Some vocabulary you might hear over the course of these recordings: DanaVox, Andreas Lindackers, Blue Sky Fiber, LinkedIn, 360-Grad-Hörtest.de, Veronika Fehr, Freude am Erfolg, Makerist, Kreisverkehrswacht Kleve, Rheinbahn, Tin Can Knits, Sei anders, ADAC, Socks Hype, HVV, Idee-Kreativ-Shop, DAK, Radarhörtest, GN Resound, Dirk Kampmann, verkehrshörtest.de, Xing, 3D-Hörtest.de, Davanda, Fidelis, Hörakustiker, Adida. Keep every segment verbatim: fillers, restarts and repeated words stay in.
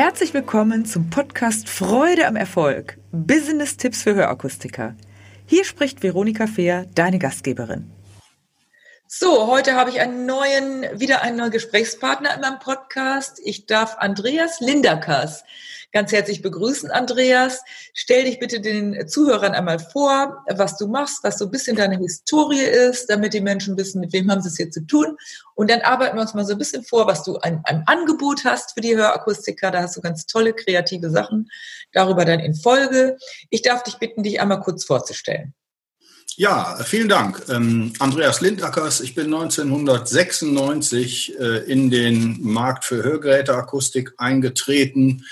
Herzlich willkommen zum Podcast Freude am Erfolg – Business-Tipps für Hörakustiker. Hier spricht Veronika Fehr, deine Gastgeberin. So, heute habe ich einen neuen, wieder einen neuen Gesprächspartner in meinem Podcast. Ich darf Andreas Lindackers ganz herzlich begrüßen. Andreas, stell dich bitte den Zuhörern einmal vor, was du machst, was so ein bisschen deine Historie ist, damit die Menschen wissen, mit wem haben sie es hier zu tun. Und dann arbeiten wir uns mal so ein bisschen vor, was du an einem Angebot hast für die Hörakustiker. Da hast du ganz tolle, kreative Sachen. Darüber dann in Folge. Ich darf dich bitten, dich einmal kurz vorzustellen. Ja, vielen Dank. Ähm, Andreas Lindackers, ich bin neunzehnhundertsechsundneunzig äh, in den Markt für Hörgeräteakustik eingetreten.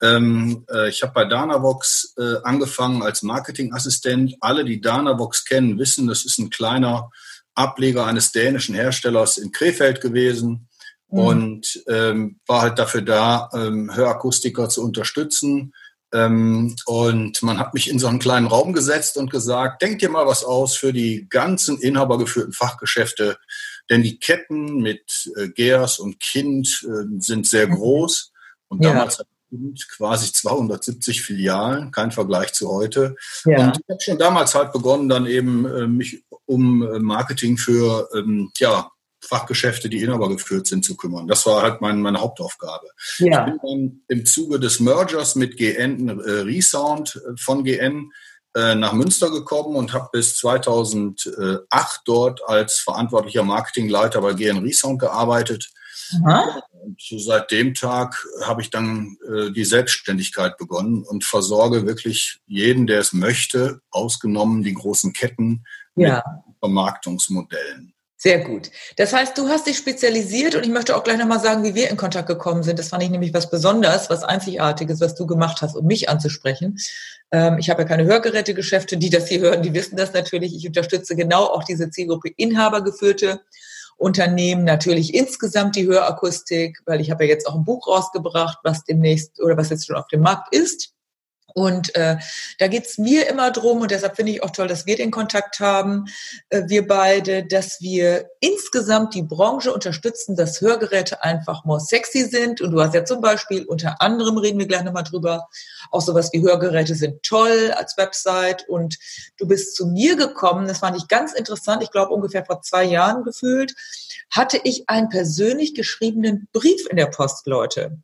Ähm, äh, ich habe bei DanaVox äh, angefangen als Marketingassistent. Alle, die DanaVox kennen, wissen, das ist ein kleiner Ableger eines dänischen Herstellers in Krefeld gewesen mhm. und ähm, war halt dafür da, ähm, Hörakustiker zu unterstützen. Und man hat mich in so einen kleinen Raum gesetzt und gesagt, denkt dir mal was aus für die ganzen inhabergeführten Fachgeschäfte, denn die Ketten mit Gers und Kind sind sehr groß und ja. damals hat Kind quasi zweihundertsiebzig Filialen, kein Vergleich zu heute. Ja. Und ich habe schon damals halt begonnen, dann eben mich um Marketing für, ja, Fachgeschäfte, die inhaber geführt sind, zu kümmern. Das war halt mein, meine Hauptaufgabe. Ja. Ich bin dann im Zuge des Mergers mit G N äh, Resound von G N äh, nach Münster gekommen und habe bis zweitausendacht dort als verantwortlicher Marketingleiter bei G N Resound gearbeitet. Aha. Und seit dem Tag habe ich dann äh, die Selbstständigkeit begonnen und versorge wirklich jeden, der es möchte, ausgenommen die großen Ketten ja. mit Vermarktungsmodellen. Sehr gut. Das heißt, du hast dich spezialisiert und ich möchte auch gleich nochmal sagen, wie wir in Kontakt gekommen sind. Das fand ich nämlich was Besonderes, was Einzigartiges, was du gemacht hast, um mich anzusprechen. Ähm, ich habe ja keine Hörgerätegeschäfte. Die das hier hören, die wissen das natürlich. Ich unterstütze genau auch diese Zielgruppe inhabergeführte Unternehmen, natürlich insgesamt die Hörakustik, weil ich habe ja jetzt auch ein Buch rausgebracht, was demnächst oder was jetzt schon auf dem Markt ist. Und äh, da geht's mir immer drum und deshalb finde ich auch toll, dass wir den Kontakt haben, äh, wir beide, dass wir insgesamt die Branche unterstützen, dass Hörgeräte einfach more sexy sind. Und du hast ja zum Beispiel, unter anderem reden wir gleich nochmal drüber, auch sowas wie Hörgeräte sind toll als Website. Und du bist zu mir gekommen, das fand ich ganz interessant, ich glaube ungefähr vor zwei Jahren gefühlt, hatte ich einen persönlich geschriebenen Brief in der Post, Leute.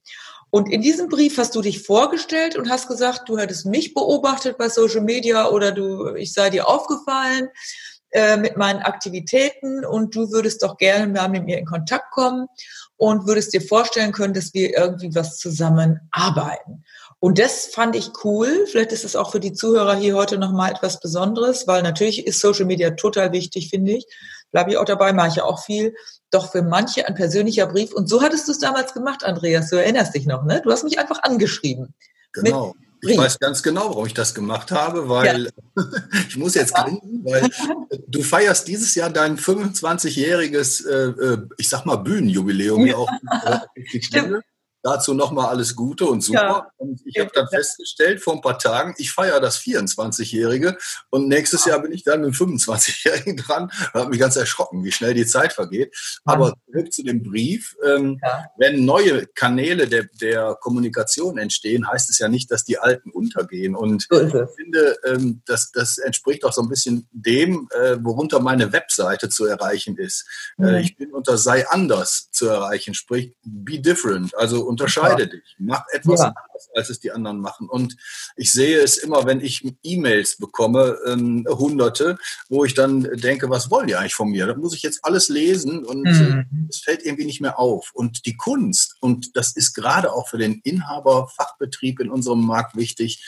Und in diesem Brief hast du dich vorgestellt und hast gesagt, du hättest mich beobachtet bei Social Media oder du, ich sei dir aufgefallen äh, mit meinen Aktivitäten und du würdest doch gerne mal mit mir in Kontakt kommen und würdest dir vorstellen können, dass wir irgendwie was zusammen arbeiten. Und das fand ich cool. Vielleicht ist es auch für die Zuhörer hier heute nochmal etwas Besonderes, weil natürlich ist Social Media total wichtig, finde ich. Bleibe ich auch dabei, mache ich ja auch viel. Doch für manche ein persönlicher Brief. Und so hattest du es damals gemacht, Andreas. Du erinnerst dich noch, ne? Du hast mich einfach angeschrieben. Genau. Ich weiß ganz genau, warum ich das gemacht habe, weil ja. ich muss jetzt grinsen, weil du feierst dieses Jahr dein fünfundzwanzigjähriges, äh, ich sag mal, Bühnenjubiläum. Ja. Auch, äh, Stimmt. Dazu nochmal alles Gute und super. Ja. Und ich habe dann festgestellt vor ein paar Tagen, ich feiere das vierundzwanzigjährige und nächstes Jahr bin ich dann mit dem fünfundzwanzigjährigen dran und habe mich ganz erschrocken, wie schnell die Zeit vergeht. Aber zurück zu dem Brief. Ähm, ja. Wenn neue Kanäle der, der Kommunikation entstehen, heißt es ja nicht, dass die alten untergehen. Und so ist es. Ich finde, ähm, das, das entspricht auch so ein bisschen dem, äh, worunter meine Webseite zu erreichen ist. Mhm. Äh, ich bin unter Sei anders zu erreichen, sprich Be Different, also unterscheide ja. dich, mach etwas ja. anderes, als es die anderen machen. Und ich sehe es immer, wenn ich E-Mails bekomme, ähm, hunderte, wo ich dann denke, was wollen die eigentlich von mir? Da muss ich jetzt alles lesen und mhm. es fällt irgendwie nicht mehr auf. Und die Kunst, und das ist gerade auch für den Inhaber-Fachbetrieb in unserem Markt wichtig,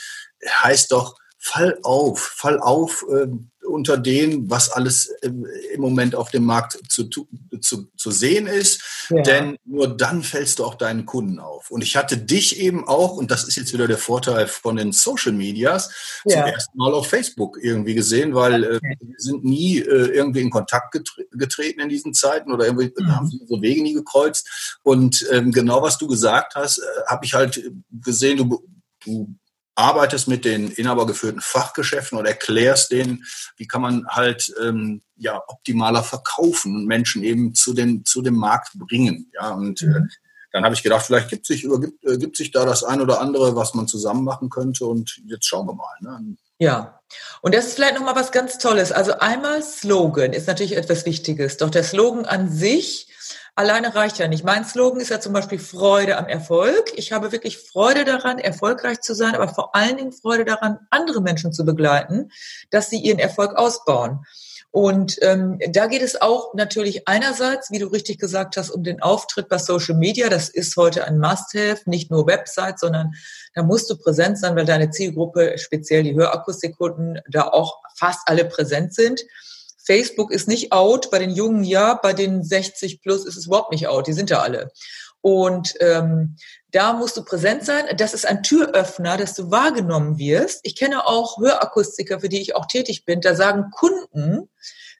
heißt doch, fall auf, fall auf äh, unter dem, was alles äh, im Moment auf dem Markt zu, zu, zu sehen ist, ja. denn nur dann fällst du auch deinen Kunden auf. Und ich hatte dich eben auch, und das ist jetzt wieder der Vorteil von den Social Medias, ja. zum ersten Mal auf Facebook irgendwie gesehen, weil äh, wir sind nie äh, irgendwie in Kontakt getre- getreten in diesen Zeiten oder irgendwie mhm. haben unsere Wege nie gekreuzt. Und ähm, genau, was du gesagt hast, äh, habe ich halt gesehen, du, du arbeitest mit den inhabergeführten Fachgeschäften und erklärst denen, wie kann man halt ähm, ja optimaler verkaufen und Menschen eben zu dem zu dem Markt bringen. Ja, und äh, Dann habe ich gedacht, vielleicht gibt sich, übergibt, äh, gibt sich da das ein oder andere, was man zusammen machen könnte. Und jetzt schauen wir mal. Ne? Ja, und das ist vielleicht nochmal was ganz Tolles. Also einmal Slogan ist natürlich etwas Wichtiges. Doch der Slogan an sich alleine reicht ja nicht. Mein Slogan ist ja zum Beispiel Freude am Erfolg. Ich habe wirklich Freude daran, erfolgreich zu sein, aber vor allen Dingen Freude daran, andere Menschen zu begleiten, dass sie ihren Erfolg ausbauen. Und ähm, da geht es auch natürlich einerseits, wie du richtig gesagt hast, um den Auftritt bei Social Media. Das ist heute ein Must-Have, nicht nur Website, sondern da musst du präsent sein, weil deine Zielgruppe, speziell die Hörakustikkunden, da auch fast alle präsent sind. Facebook ist nicht out, bei den Jungen ja, bei den sechzig plus ist es überhaupt nicht out, die sind da alle. Und ähm, da musst du präsent sein. Das ist ein Türöffner, dass du wahrgenommen wirst. Ich kenne auch Hörakustiker, für die ich auch tätig bin. Da sagen Kunden,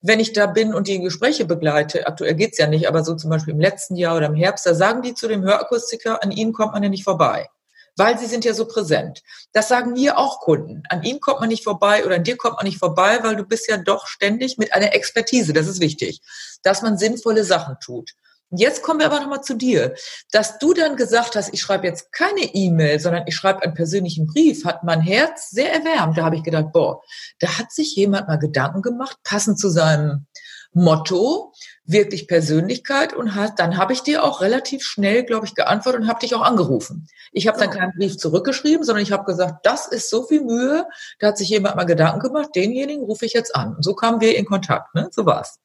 wenn ich da bin und die Gespräche begleite, aktuell geht's ja nicht, aber so zum Beispiel im letzten Jahr oder im Herbst, da sagen die zu dem Hörakustiker, an ihnen kommt man ja nicht vorbei, weil sie sind ja so präsent. Das sagen mir auch Kunden. An ihm kommt man nicht vorbei oder an dir kommt man nicht vorbei, weil du bist ja doch ständig mit einer Expertise. Das ist wichtig, dass man sinnvolle Sachen tut. Jetzt kommen wir aber nochmal zu dir. Dass du dann gesagt hast, ich schreibe jetzt keine E-Mail, sondern ich schreibe einen persönlichen Brief, hat mein Herz sehr erwärmt. Da habe ich gedacht, boah, da hat sich jemand mal Gedanken gemacht, passend zu seinem Motto, wirklich Persönlichkeit. Und hat, dann habe ich dir auch relativ schnell, glaube ich, geantwortet und habe dich auch angerufen. Ich habe dann keinen Brief zurückgeschrieben, sondern ich habe gesagt, das ist so viel Mühe, da hat sich jemand mal Gedanken gemacht, denjenigen rufe ich jetzt an. Und so kamen wir in Kontakt, ne? So war's.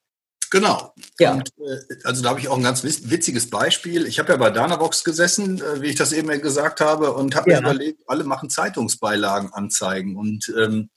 Genau. Ja. Und, also da habe ich auch ein ganz witziges Beispiel. Ich habe ja bei DanaVox gesessen, wie ich das eben gesagt habe, und habe ja. mir überlegt, alle machen Zeitungsbeilagen anzeigen. Und ähm,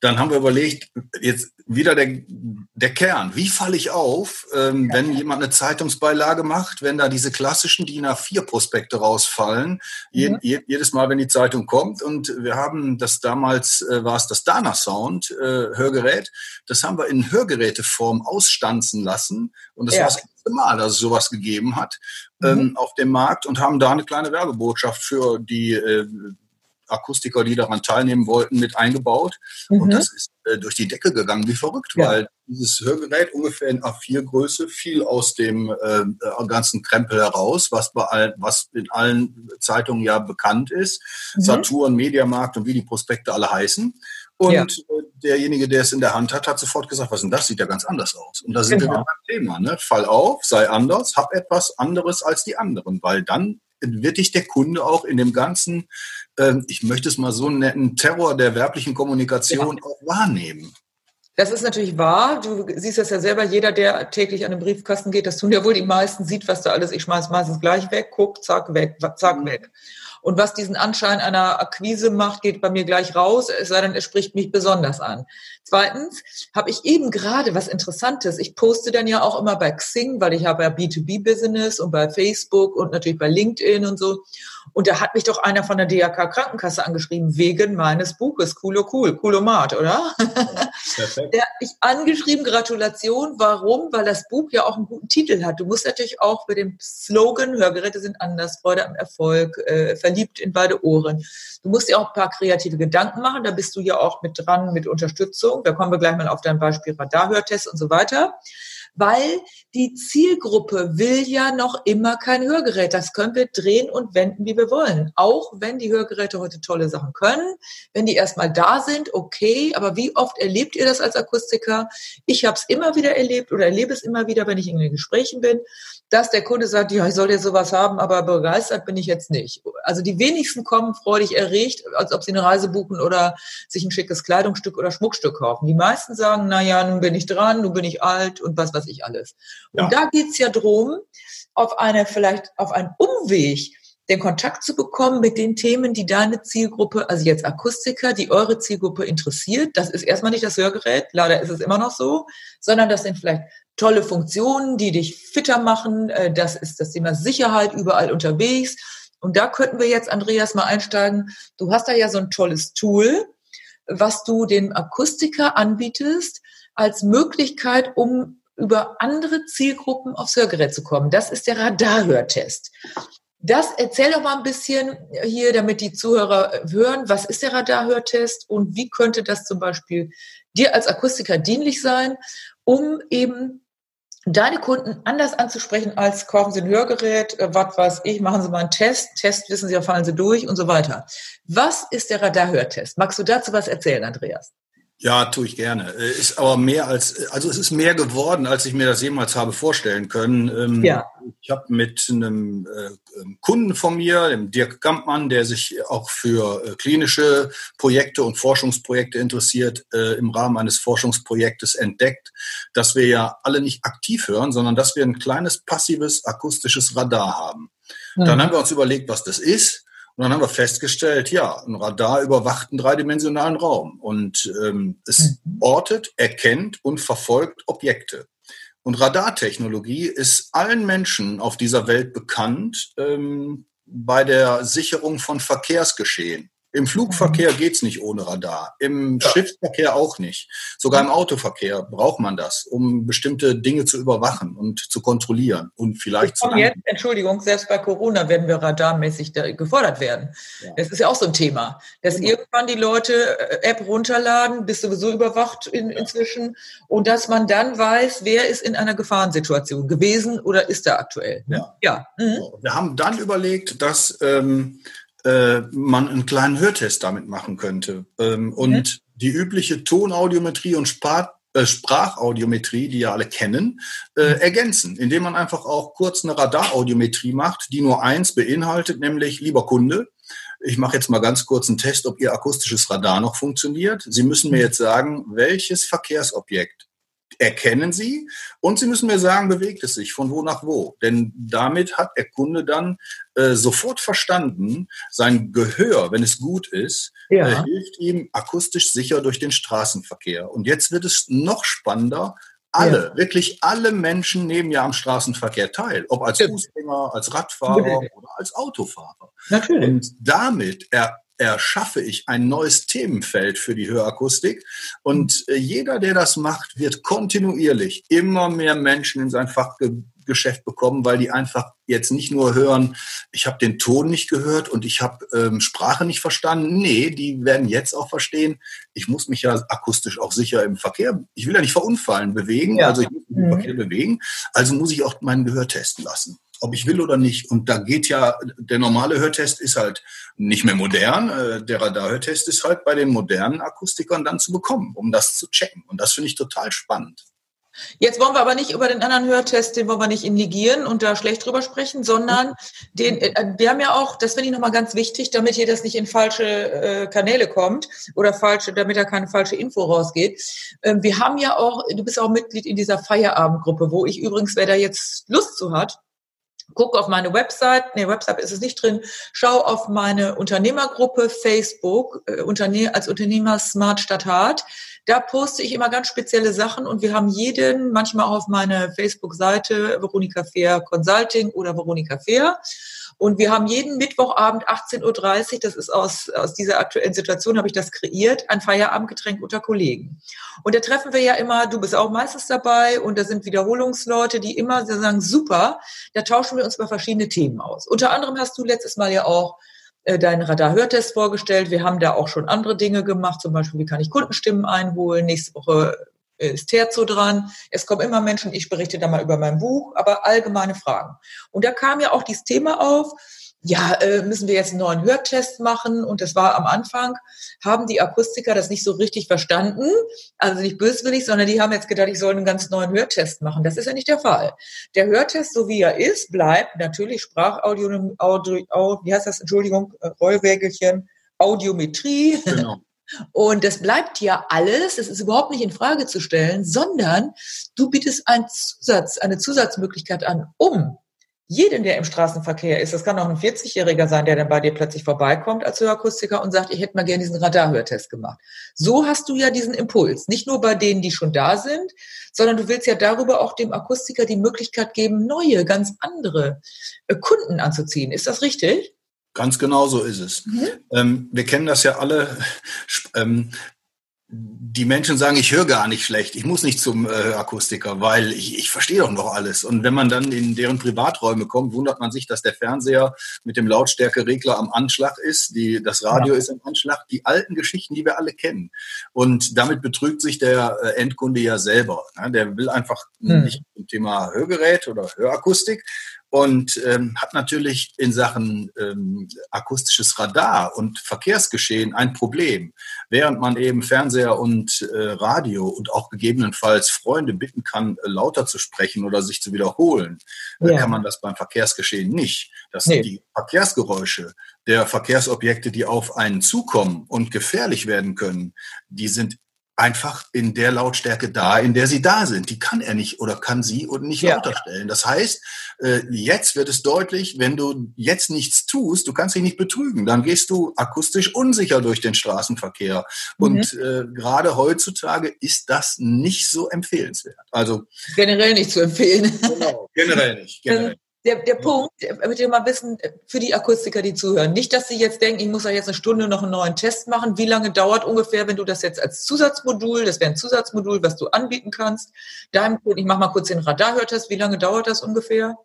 dann haben wir überlegt, jetzt wieder der, der Kern, wie falle ich auf, ähm, ja. wenn jemand eine Zeitungsbeilage macht, wenn da diese klassischen D I N A vier Prospekte rausfallen, je, mhm. je, jedes Mal, wenn die Zeitung kommt. Und wir haben das damals, äh, war es das Dana-Sound, äh, Hörgerät, das haben wir in Hörgeräteform ausstanzen lassen. Und das ja. war das erste Mal, dass es sowas gegeben hat ähm, mhm. auf dem Markt, und haben da eine kleine Werbebotschaft für die äh, Akustiker, die daran teilnehmen wollten, mit eingebaut. Mhm. Und das ist äh, durch die Decke gegangen, wie verrückt, ja. weil dieses Hörgerät ungefähr in A vier Größe fiel aus dem äh, ganzen Krempel heraus, was, bei all, was in allen Zeitungen ja bekannt ist. Mhm. Saturn, Mediamarkt und wie die Prospekte alle heißen. Und ja. derjenige, der es in der Hand hat, hat sofort gesagt, was denn das? Sieht ja ganz anders aus. Und da sind genau. wir beim Thema. Ne? Fall auf, sei anders, hab etwas anderes als die anderen, weil dann wird dich der Kunde auch in dem ganzen, ähm, ich möchte es mal so nennen, Terror der werblichen Kommunikation ja. auch wahrnehmen. Das ist natürlich wahr. Du siehst das ja selber, jeder, der täglich an den Briefkasten geht, das tun ja wohl die meisten, sieht, was da alles, ich schmeiß meistens gleich weg, guck, zack, weg, zack, weg. Und was diesen Anschein einer Akquise macht, geht bei mir gleich raus, es sei denn, es spricht mich besonders an. Zweitens habe ich eben gerade was Interessantes. Ich poste dann ja auch immer bei Xing, weil ich habe ja B zwei B Business und bei Facebook und natürlich bei LinkedIn und so. Und da hat mich doch einer von der D A K Krankenkasse angeschrieben, wegen meines Buches. Coolo cool, Coolomat, oder? Perfekt. Der hat mich angeschrieben, Gratulation. Warum? Weil das Buch ja auch einen guten Titel hat. Du musst natürlich auch mit dem Slogan, Hörgeräte sind anders, Freude am Erfolg, äh, verliebt in beide Ohren. Du musst dir auch ein paar kreative Gedanken machen. Da bist du ja auch mit dran, mit Unterstützung. Da kommen wir gleich mal auf dein Beispiel Radarhörtest und so weiter. Weil die Zielgruppe will ja noch immer kein Hörgerät. Das können wir drehen und wenden, wie wir wollen. Auch wenn die Hörgeräte heute tolle Sachen können. Wenn die erstmal da sind, okay. Aber wie oft erlebt ihr das als Akustiker? Ich habe es immer wieder erlebt oder erlebe es immer wieder, wenn ich in den Gesprächen bin, dass der Kunde sagt, ja, ich soll ja sowas haben, aber begeistert bin ich jetzt nicht. Also die wenigsten kommen freudig erregt, als ob sie eine Reise buchen oder sich ein schickes Kleidungsstück oder Schmuckstück kaufen. Die meisten sagen, naja, nun bin ich dran, nun bin ich alt und was weiß ich alles. Und ja. da geht's ja drum, auf eine, vielleicht auf einen Umweg den Kontakt zu bekommen mit den Themen, die deine Zielgruppe, also jetzt Akustiker, die eure Zielgruppe interessiert. Das ist erstmal nicht das Hörgerät, leider ist es immer noch so, sondern das sind vielleicht tolle Funktionen, die dich fitter machen. Das ist das Thema Sicherheit überall unterwegs. Und da könnten wir jetzt, Andreas, mal einsteigen. Du hast da ja so ein tolles Tool, was du dem Akustiker anbietest als Möglichkeit, um über andere Zielgruppen aufs Hörgerät zu kommen. Das ist der Radarhörtest. Das erzähl doch mal ein bisschen hier, damit die Zuhörer hören, was ist der Radarhörtest und wie könnte das zum Beispiel dir als Akustiker dienlich sein, um eben deine Kunden anders anzusprechen als kaufen Sie ein Hörgerät, was weiß ich, machen Sie mal einen Test, Test wissen Sie, fallen Sie durch und so weiter. Was ist der Radarhörtest? Magst du dazu was erzählen, Andreas? Ja, tue ich gerne. Ist aber mehr als, also es ist mehr geworden, als ich mir das jemals habe vorstellen können. Ähm, ja. Ich habe mit einem äh, Kunden von mir, dem Dirk Kampmann, der sich auch für äh, klinische Projekte und Forschungsprojekte interessiert, äh, im Rahmen eines Forschungsprojektes entdeckt, dass wir ja alle nicht aktiv hören, sondern dass wir ein kleines passives akustisches Radar haben. Mhm. Dann haben wir uns überlegt, was das ist. Und dann haben wir festgestellt, ja, ein Radar überwacht einen dreidimensionalen Raum und ähm, es ortet, erkennt und verfolgt Objekte. Und Radartechnologie ist allen Menschen auf dieser Welt bekannt ähm, bei der Sicherung von Verkehrsgeschehen. Im Flugverkehr geht's nicht ohne Radar, im ja. Schiffsverkehr auch nicht. Sogar im Autoverkehr braucht man das, um bestimmte Dinge zu überwachen und zu kontrollieren und vielleicht zu jetzt, Entschuldigung, selbst bei Corona werden wir radarmäßig gefordert werden. Ja. Das ist ja auch so ein Thema, dass genau. irgendwann die Leute App runterladen, bist sowieso überwacht in, ja. inzwischen und dass man dann weiß, wer ist in einer Gefahrensituation gewesen oder ist da aktuell. Ja. ja. Mhm. Wir haben dann überlegt, dass ähm, man einen kleinen Hörtest damit machen könnte. Und die übliche Tonaudiometrie und Sprachaudiometrie, die ja alle kennen, ergänzen, indem man einfach auch kurz eine Radaraudiometrie macht, die nur eins beinhaltet, nämlich, lieber Kunde, ich mache jetzt mal ganz kurz einen Test, ob Ihr akustisches Radar noch funktioniert. Sie müssen mir jetzt sagen, welches Verkehrsobjekt erkennen Sie? Und Sie müssen mir sagen, bewegt es sich von wo nach wo? Denn damit hat der Kunde dann äh, sofort verstanden, sein Gehör, wenn es gut ist, ja. äh, hilft ihm akustisch sicher durch den Straßenverkehr. Und jetzt wird es noch spannender. Alle, ja. wirklich alle Menschen nehmen ja am Straßenverkehr teil, ob als Fußgänger, als Radfahrer oder als Autofahrer. Natürlich. Und damit er erschaffe ich ein neues Themenfeld für die Hörakustik und jeder, der das macht, wird kontinuierlich immer mehr Menschen in sein Fachgeschäft bekommen, weil die einfach jetzt nicht nur hören, ich habe den Ton nicht gehört und ich habe ähm, Sprache nicht verstanden. Nee, die werden jetzt auch verstehen, ich muss mich ja akustisch auch sicher im Verkehr, ich will ja nicht verunfallen, bewegen, ja. also ich muss mich mhm. im Verkehr bewegen, also muss ich auch meinen Gehör testen lassen, ob ich will oder nicht. Und da geht ja, der normale Hörtest ist halt nicht mehr modern. Der Radarhörtest ist halt bei den modernen Akustikern dann zu bekommen, um das zu checken. Und das finde ich total spannend. Jetzt wollen wir aber nicht über den anderen Hörtest, den wollen wir nicht negieren und da schlecht drüber sprechen, sondern den, wir haben ja auch, das finde ich nochmal ganz wichtig, damit hier das nicht in falsche Kanäle kommt oder falsche, damit da keine falsche Info rausgeht. Wir haben ja auch, du bist auch Mitglied in dieser Feierabendgruppe, wo ich übrigens, wer da jetzt Lust zu hat, guck auf meine Website, nee, Website ist es nicht drin, schau auf meine Unternehmergruppe Facebook, äh, Unterne- als Unternehmer Smart Stadt Hart. Da poste ich immer ganz spezielle Sachen und wir haben jeden, manchmal auch auf meine Facebook-Seite, Veronika Fehr Consulting oder Veronika Fehr. Und wir haben jeden Mittwochabend achtzehn Uhr dreißig, das ist aus, aus dieser aktuellen Situation, habe ich das kreiert, ein Feierabendgetränk unter Kollegen. Und da treffen wir ja immer, du bist auch meistens dabei und da sind Wiederholungsleute, die immer sagen, super, da tauschen wir uns über verschiedene Themen aus. Unter anderem hast du letztes Mal ja auch äh, deinen Radarhörtest vorgestellt. Wir haben da auch schon andere Dinge gemacht, zum Beispiel, wie kann ich Kundenstimmen einholen, nächste Woche ist Terzo dran, es kommen immer Menschen, ich berichte da mal über mein Buch, aber allgemeine Fragen. Und da kam ja auch dieses Thema auf, ja, äh, müssen wir jetzt einen neuen Hörtest machen? Und das war am Anfang, haben die Akustiker das nicht so richtig verstanden, also nicht böswillig, sondern die haben jetzt gedacht, ich soll einen ganz neuen Hörtest machen. Das ist ja nicht der Fall. Der Hörtest, so wie er ist, bleibt natürlich Sprachaudio, Audio, Audio, wie heißt das, Entschuldigung, Rollwägelchen, Audiometrie. Genau. Und das bleibt ja alles, das ist überhaupt nicht in Frage zu stellen, sondern du bietest einen Zusatz, eine Zusatzmöglichkeit an, um jeden, der im Straßenverkehr ist, das kann auch ein vierzigjähriger sein, der dann bei dir plötzlich vorbeikommt als Hörakustiker und sagt, ich hätte mal gerne diesen Radarhörtest gemacht. So hast du ja diesen Impuls, nicht nur bei denen, die schon da sind, sondern du willst ja darüber auch dem Akustiker die Möglichkeit geben, neue, ganz andere Kunden anzuziehen. Ist das richtig? Ganz genau so ist es. Mhm. Ähm, wir kennen das ja alle. Ähm, die Menschen sagen, ich höre gar nicht schlecht, ich muss nicht zum äh, Akustiker, weil ich, ich verstehe doch noch alles. Und wenn man dann in deren Privaträume kommt, wundert man sich, dass der Fernseher mit dem Lautstärkeregler am Anschlag ist, die, das Radio ja. ist am Anschlag, die alten Geschichten, die wir alle kennen. Und damit betrügt sich der äh, Endkunde ja selber. Ne? Der will einfach hm. nicht zum Thema Hörgerät oder Hörakustik. Und ähm, hat natürlich in Sachen ähm, akustisches Radar und Verkehrsgeschehen ein Problem. Während man eben Fernseher und äh, Radio und auch gegebenenfalls Freunde bitten kann, äh, lauter zu sprechen oder sich zu wiederholen, ja. äh, kann man das beim Verkehrsgeschehen nicht. Das nee. sind die Verkehrsgeräusche der Verkehrsobjekte, die auf einen zukommen und gefährlich werden können, die sind einfach in der Lautstärke da, in der sie da sind. Die kann er nicht oder kann sie und nicht ja. lauter stellen. Das heißt, jetzt wird es deutlich, wenn du jetzt nichts tust, du kannst dich nicht betrügen, dann gehst du akustisch unsicher durch den Straßenverkehr. Mhm. Und äh, gerade heutzutage ist das nicht so empfehlenswert. Also generell nicht zu empfehlen. Genau, generell nicht. Generell. Der, der Punkt, damit wir mal wissen, für die Akustiker, die zuhören, nicht, dass sie jetzt denken, ich muss da jetzt eine Stunde noch einen neuen Test machen. Wie lange dauert ungefähr, wenn du das jetzt als Zusatzmodul, das wäre ein Zusatzmodul, was du anbieten kannst, deinem Kunden, ich mache mal kurz den Radarhörtest, wie lange dauert das ungefähr?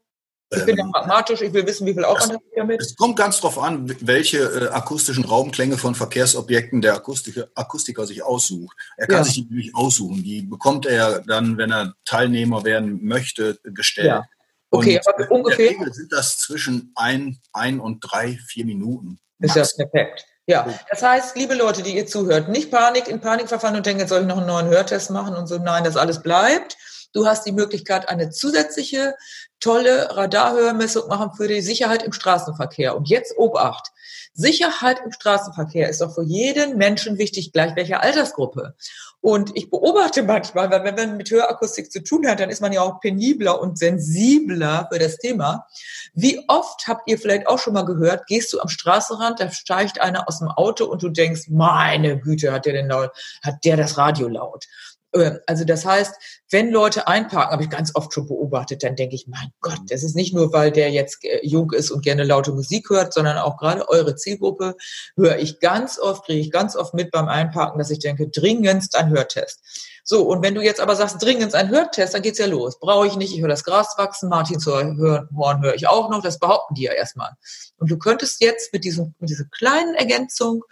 Ich bin ähm, pragmatisch, ich will wissen, wie viel Aufwand habe ich damit. Es kommt ganz drauf an, welche äh, akustischen Raumklänge von Verkehrsobjekten der Akustiker, Akustiker sich aussucht. Er kann ja. sich die natürlich aussuchen. Die bekommt er dann, wenn er Teilnehmer werden möchte, gestellt. Ja. Okay, und aber ungefähr in der Regel sind das zwischen ein, ein und drei, vier Minuten. Ist das perfekt. Ja, das heißt, liebe Leute, die ihr zuhört, nicht Panik, in Panik verfallen und denken, jetzt soll ich noch einen neuen Hörtest machen und so. Nein, das alles bleibt. Du hast die Möglichkeit, eine zusätzliche, tolle Radarhörmessung machen für die Sicherheit im Straßenverkehr. Und jetzt Obacht. Sicherheit im Straßenverkehr ist auch für jeden Menschen wichtig, gleich welcher Altersgruppe. Und ich beobachte manchmal, weil wenn man mit Hörakustik zu tun hat, dann ist man ja auch penibler und sensibler für das Thema. Wie oft habt ihr vielleicht auch schon mal gehört, gehst du am Straßenrand, da steigt einer aus dem Auto und du denkst, meine Güte, hat der denn laut, hat der das Radio laut? Also das heißt, wenn Leute einparken, habe ich ganz oft schon beobachtet, dann denke ich, mein Gott, das ist nicht nur, weil der jetzt jung ist und gerne laute Musik hört, sondern auch gerade eure Zielgruppe höre ich ganz oft, kriege ich ganz oft mit beim Einparken, dass ich denke, dringendst ein Hörtest. So, und wenn du jetzt aber sagst, dringend ein Hörtest, dann geht's ja los. Brauche ich nicht, ich höre das Gras wachsen, Martinshorn höre ich auch noch, das behaupten die ja erstmal. Und du könntest jetzt mit, diesem, mit dieser kleinen Ergänzung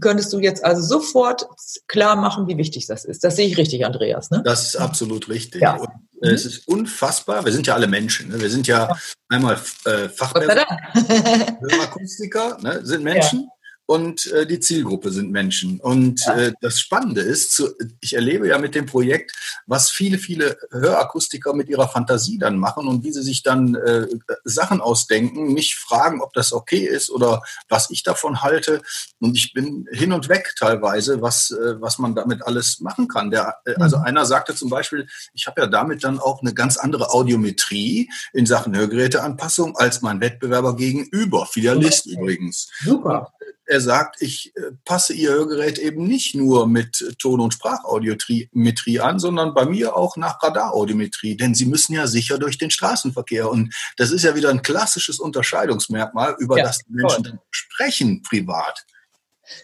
könntest du jetzt also sofort klar machen, wie wichtig das ist. Das sehe ich richtig, Andreas, ne? Das ist absolut richtig. Ja. Und äh, mhm. es ist unfassbar. Wir sind ja alle Menschen. Ne? Wir sind ja, ja. einmal äh, Fachpersonen, Hörakustiker, ne? sind Menschen. Ja. Und äh, die Zielgruppe sind Menschen. Und ja. äh, das Spannende ist, zu, ich erlebe ja mit dem Projekt, was viele, viele Hörakustiker mit ihrer Fantasie dann machen und wie sie sich dann äh, Sachen ausdenken, mich fragen, ob das okay ist oder was ich davon halte. Und ich bin hin und weg teilweise, was äh, was man damit alles machen kann. Der, äh, also mhm. einer sagte zum Beispiel, ich habe ja damit dann auch eine ganz andere Audiometrie in Sachen Hörgeräteanpassung als mein Wettbewerber gegenüber, Fidelis okay. übrigens. Super. Er sagt, ich passe Ihr Hörgerät eben nicht nur mit Ton- und Sprachaudiometrie an, sondern bei mir auch nach Radaraudiometrie, denn Sie müssen ja sicher durch den Straßenverkehr. Und das ist ja wieder ein klassisches Unterscheidungsmerkmal, über ja, das die Menschen dann sprechen privat.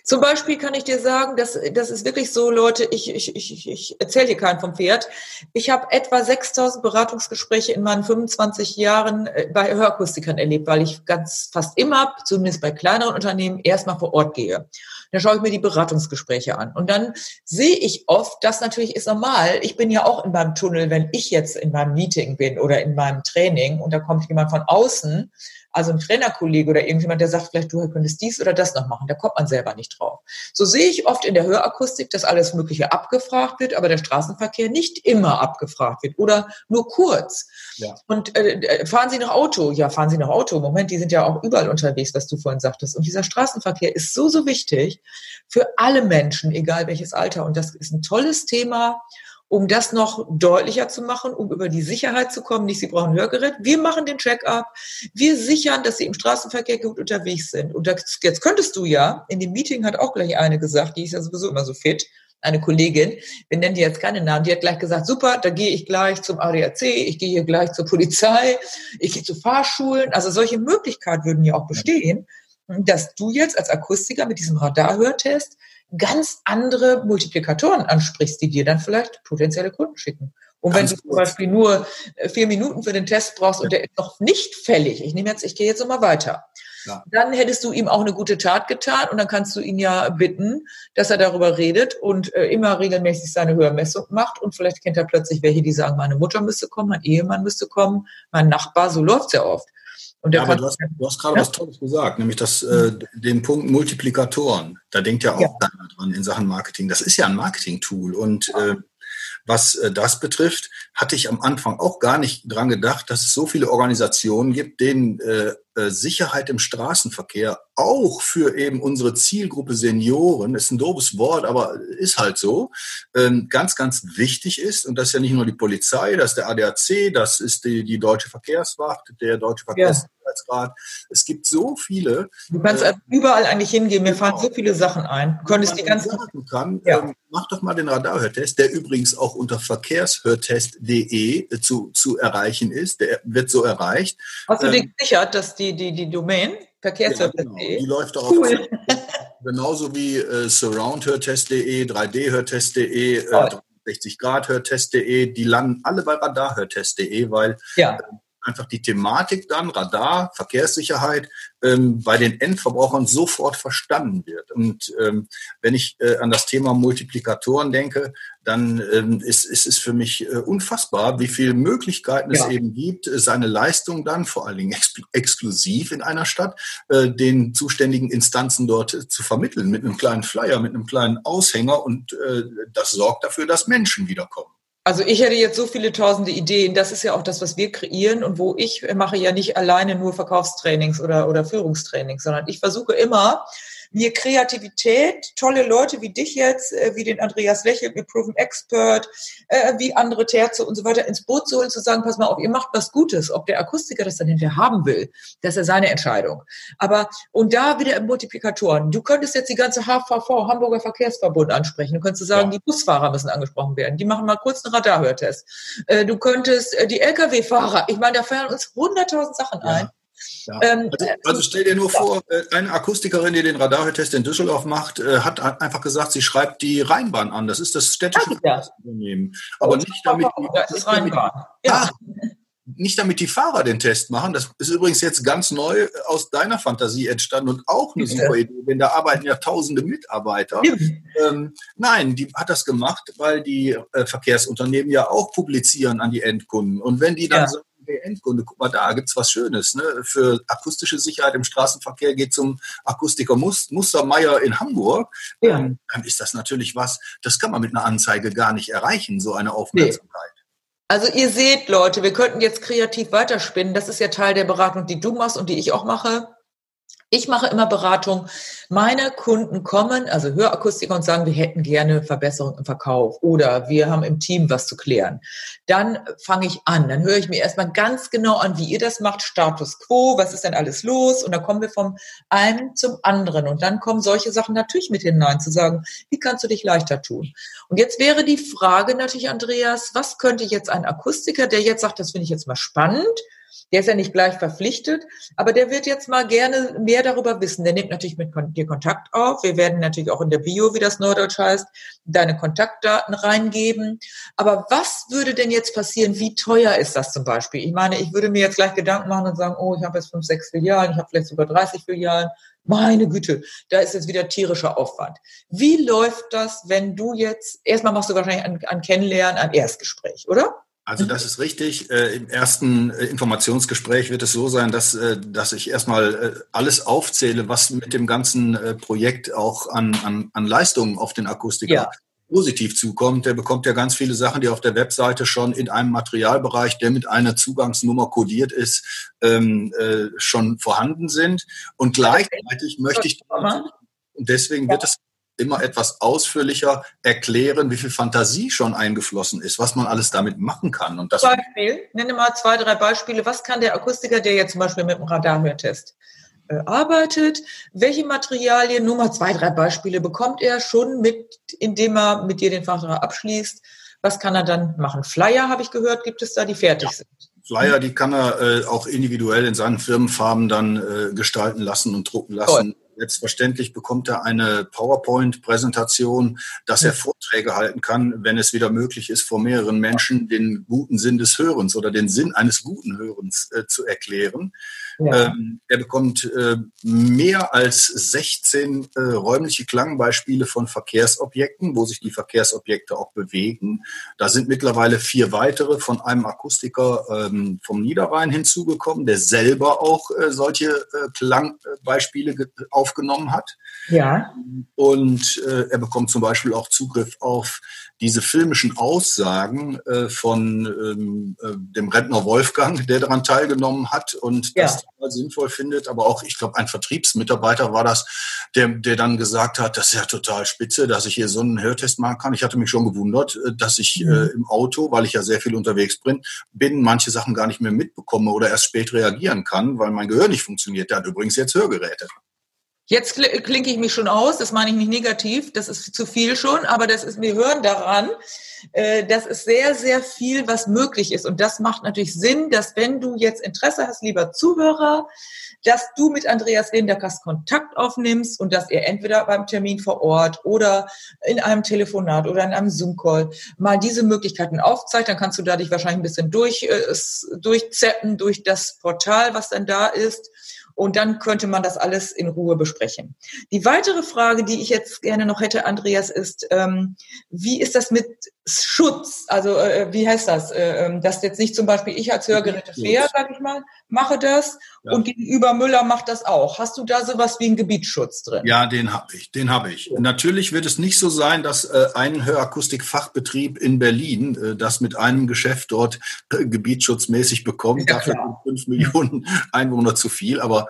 Zum Beispiel kann ich dir sagen, das, das ist wirklich so, Leute, ich, ich, ich, ich erzähle hier keinen vom Pferd. Ich habe etwa sechstausend Beratungsgespräche in meinen fünfundzwanzig Jahren bei Hörakustikern erlebt, weil ich ganz fast immer, zumindest bei kleineren Unternehmen, erstmal vor Ort gehe. Dann schaue ich mir die Beratungsgespräche an. Und dann sehe ich oft, das natürlich ist normal, ich bin ja auch in meinem Tunnel, wenn ich jetzt in meinem Meeting bin oder in meinem Training und da kommt jemand von außen, also ein Trainerkollege oder irgendjemand, der sagt, vielleicht du könntest dies oder das noch machen. Da kommt man selber nicht drauf. So sehe ich oft in der Hörakustik, dass alles Mögliche abgefragt wird, aber der Straßenverkehr nicht immer abgefragt wird oder nur kurz. Ja. Und äh, fahren Sie noch Auto? Ja, fahren Sie noch Auto. Moment, die sind ja auch überall unterwegs, was du vorhin sagtest. Und dieser Straßenverkehr ist so, so wichtig für alle Menschen, egal welches Alter. Und das ist ein tolles Thema, um das noch deutlicher zu machen, um über die Sicherheit zu kommen. Nicht, Sie brauchen ein Hörgerät. Wir machen den Check-up. Wir sichern, dass Sie im Straßenverkehr gut unterwegs sind. Und das, jetzt könntest du ja, in dem Meeting hat auch gleich eine gesagt, die ist ja sowieso immer so fit, eine Kollegin, wir nennen die jetzt keine Namen, die hat gleich gesagt, super, da gehe ich gleich zum A D A C, ich gehe hier gleich zur Polizei, ich gehe zu Fahrschulen. Also solche Möglichkeiten würden ja auch bestehen, dass du jetzt als Akustiker mit diesem Radarhörtest ganz andere Multiplikatoren ansprichst, die dir dann vielleicht potenzielle Kunden schicken. Und ganz wenn du gut. zum Beispiel nur vier Minuten für den Test brauchst und der ist noch nicht fällig, ich nehme jetzt, ich gehe jetzt nochmal weiter, ja. dann hättest du ihm auch eine gute Tat getan und dann kannst du ihn ja bitten, dass er darüber redet und äh, immer regelmäßig seine Hörmessung macht und vielleicht kennt er plötzlich welche, die sagen, meine Mutter müsste kommen, mein Ehemann müsste kommen, mein Nachbar, so läuft's ja oft. Und der ja, aber du hast, du hast gerade ja? was Tolles gesagt, nämlich das, äh, den Punkt Multiplikatoren. Da denkt ja auch ja. keiner dran in Sachen Marketing. Das ist ja ein Marketing-Tool und äh, was äh, das betrifft, hatte ich am Anfang auch gar nicht dran gedacht, dass es so viele Organisationen gibt, denen äh, Sicherheit im Straßenverkehr auch für eben unsere Zielgruppe Senioren, ist ein doofes Wort, aber ist halt so, ähm, ganz, ganz wichtig ist. Und das ist ja nicht nur die Polizei, das ist der A D A C, das ist die, die Deutsche Verkehrswacht, der Deutsche Verkehrssicherheitsrat. Ja. Es gibt so viele. Du kannst äh, überall eigentlich hingehen, mir genau. fallen so viele Sachen ein. Du könntest die ganzen sagen kann, ja. ähm, mach doch mal den Radarhörtest, der übrigens auch unter verkehrshörtest punkt de zu, zu erreichen ist. Der wird so erreicht. Hast du dir ähm, gesichert, dass die Die, die Domain, verkehrshörtest punkt de. Ja, genau. Die läuft auch cool. Genauso wie äh, surround hörtest punkt de, drei D Hörtest punkt de, äh, dreihundertsechzig Grad Hörtest punkt de. Die landen alle bei Radarhörtest punkt de, weil ja. äh, einfach die Thematik dann, Radar, Verkehrssicherheit, ähm, bei den Endverbrauchern sofort verstanden wird. Und ähm, wenn ich äh, an das Thema Multiplikatoren denke, dann ähm, ist es ist, ist für mich äh, unfassbar, wie viele Möglichkeiten ja. es eben gibt, seine Leistung dann vor allen Dingen ex- exklusiv in einer Stadt äh, den zuständigen Instanzen dort äh, zu vermitteln, mit einem kleinen Flyer, mit einem kleinen Aushänger. Und äh, das sorgt dafür, dass Menschen wiederkommen. Also ich hätte jetzt so viele tausende Ideen. Das ist ja auch das, was wir kreieren und wo ich mache ja nicht alleine nur Verkaufstrainings oder, oder Führungstrainings, sondern ich versuche immer, mir Kreativität, tolle Leute wie dich jetzt, wie den Andreas Lächel, wie Proven Expert, wie andere Terze und so weiter ins Boot zu holen, zu sagen, pass mal auf, ihr macht was Gutes, ob der Akustiker das dann hinterher haben will, das ist ja seine Entscheidung. Aber, und da wieder Multiplikatoren. Du könntest jetzt die ganze H V V, Hamburger Verkehrsverbund, ansprechen. Du könntest sagen, ja. die Busfahrer müssen angesprochen werden. Die machen mal kurz einen Radarhörtest. Du könntest die L K W-Fahrer, ich meine, da fallen uns hunderttausend Sachen ein. Ja. Ja. Also, also stell dir nur vor, eine Akustikerin, die den Radarhörtest in Düsseldorf macht, hat einfach gesagt, sie schreibt die Rheinbahn an. Das ist das städtische Verkehrsunternehmen. Aber nicht damit, das ist Rheinbahn. Ja. Nicht damit die Fahrer den Test machen. Das ist übrigens jetzt ganz neu aus deiner Fantasie entstanden und auch eine super Idee, denn da arbeiten ja tausende Mitarbeiter. Ja. Ähm, nein, die hat das gemacht, weil die äh, Verkehrsunternehmen ja auch publizieren an die Endkunden. Und wenn die dann ja. so Endkunde, guck mal da, gibt's was Schönes, ne? Für akustische Sicherheit im Straßenverkehr geht zum Akustiker Mustermeier in Hamburg, ja. dann ist das natürlich was, das kann man mit einer Anzeige gar nicht erreichen, so eine Aufmerksamkeit. Nee. Also ihr seht, Leute, wir könnten jetzt kreativ weiterspinnen, das ist ja Teil der Beratung, die du machst und die ich auch mache. Ich mache immer Beratung. Meine Kunden kommen, also Hörakustiker, und sagen, wir hätten gerne Verbesserung im Verkauf oder wir haben im Team was zu klären. Dann fange ich an. Dann höre ich mir erstmal ganz genau an, wie ihr das macht, Status Quo, was ist denn alles los? Und dann kommen wir vom einen zum anderen. Und dann kommen solche Sachen natürlich mit hinein, zu sagen, wie kannst du dich leichter tun? Und jetzt wäre die Frage natürlich, Andreas, was könnte jetzt ein Akustiker, der jetzt sagt, das finde ich jetzt mal spannend, der ist ja nicht gleich verpflichtet, aber der wird jetzt mal gerne mehr darüber wissen. Der nimmt natürlich mit dir Kontakt auf. Wir werden natürlich auch in der Bio, wie das Neudeutsch heißt, deine Kontaktdaten reingeben. Aber was würde denn jetzt passieren? Wie teuer ist das zum Beispiel? Ich meine, ich würde mir jetzt gleich Gedanken machen und sagen, oh, ich habe jetzt fünf, sechs Filialen, ich habe vielleicht sogar dreißig Filialen. Meine Güte, da ist jetzt wieder tierischer Aufwand. Wie läuft das, wenn du jetzt, erstmal machst du wahrscheinlich an, an Kennenlernen, ein Erstgespräch, oder? Also das ist richtig. Äh, im ersten äh, Informationsgespräch wird es so sein, dass äh, dass ich erstmal äh, alles aufzähle, was mit dem ganzen äh, Projekt auch an, an, an Leistungen auf den Akustiker ja. positiv zukommt. Der bekommt ja ganz viele Sachen, die auf der Webseite schon in einem Materialbereich, der mit einer Zugangsnummer kodiert ist, ähm, äh, schon vorhanden sind. Und gleichzeitig möchte ich, und deswegen wird es immer etwas ausführlicher erklären, wie viel Fantasie schon eingeflossen ist, was man alles damit machen kann. Und das Beispiel, nenne mal zwei, drei Beispiele. Was kann der Akustiker, der jetzt zum Beispiel mit dem Radarhörtest äh, arbeitet, welche Materialien, nur mal zwei, drei Beispiele bekommt er schon mit, indem er mit dir den Fachbereich abschließt? Was kann er dann machen? Flyer, habe ich gehört, gibt es da, die fertig ja. sind? Flyer, die kann er äh, auch individuell in seinen Firmenfarben dann äh, gestalten lassen und drucken lassen. Toll. Selbstverständlich bekommt er eine PowerPoint-Präsentation, dass er Vorträge halten kann, wenn es wieder möglich ist, vor mehreren Menschen den guten Sinn des Hörens oder den Sinn eines guten Hörens äh, zu erklären. Ja. Ähm, er bekommt äh, mehr als sechzehn äh, räumliche Klangbeispiele von Verkehrsobjekten, wo sich die Verkehrsobjekte auch bewegen. Da sind mittlerweile vier weitere von einem Akustiker ähm, vom Niederrhein hinzugekommen, der selber auch äh, solche äh, Klangbeispiele ge- aufgenommen hat. Ja. Und äh, er bekommt zum Beispiel auch Zugriff auf diese filmischen Aussagen äh, von ähm, äh, dem Rentner Wolfgang, der daran teilgenommen hat und ja. das total sinnvoll findet. Aber auch, ich glaube, ein Vertriebsmitarbeiter war das, der, der dann gesagt hat, das ist ja total spitze, dass ich hier so einen Hörtest machen kann. Ich hatte mich schon gewundert, dass ich äh, im Auto, weil ich ja sehr viel unterwegs bin, bin, manche Sachen gar nicht mehr mitbekomme oder erst spät reagieren kann, weil mein Gehör nicht funktioniert. Der hat übrigens jetzt Hörgeräte. Jetzt klinke ich mich schon aus, das meine ich nicht negativ, das ist zu viel schon, aber das ist, wir hören daran, äh, das ist sehr, sehr viel, was möglich ist. Und das macht natürlich Sinn, dass wenn du jetzt Interesse hast, lieber Zuhörer, dass du mit Andreas Lindackers Kontakt aufnimmst und dass ihr entweder beim Termin vor Ort oder in einem Telefonat oder in einem Zoom-Call mal diese Möglichkeiten aufzeigt. Dann kannst du da dich wahrscheinlich ein bisschen durch, äh, durchzeppen durch das Portal, was dann da ist. Und dann könnte man das alles in Ruhe besprechen. Die weitere Frage, die ich jetzt gerne noch hätte, Andreas, ist, ähm, wie ist das mit Schutz? Also äh, wie heißt das? Äh, dass jetzt nicht zum Beispiel ich als Hörgeräte Fehr, sage ich mal, mache das ja. und gegenüber Müller macht das auch. Hast du da sowas wie einen Gebietsschutz drin? Ja, den habe ich. Den habe ich. Ja. Natürlich wird es nicht so sein, dass äh, ein Hörakustikfachbetrieb in Berlin äh, das mit einem Geschäft dort äh, gebietsschutzmäßig bekommt. Ja, dafür sind fünf Millionen Einwohner zu viel, aber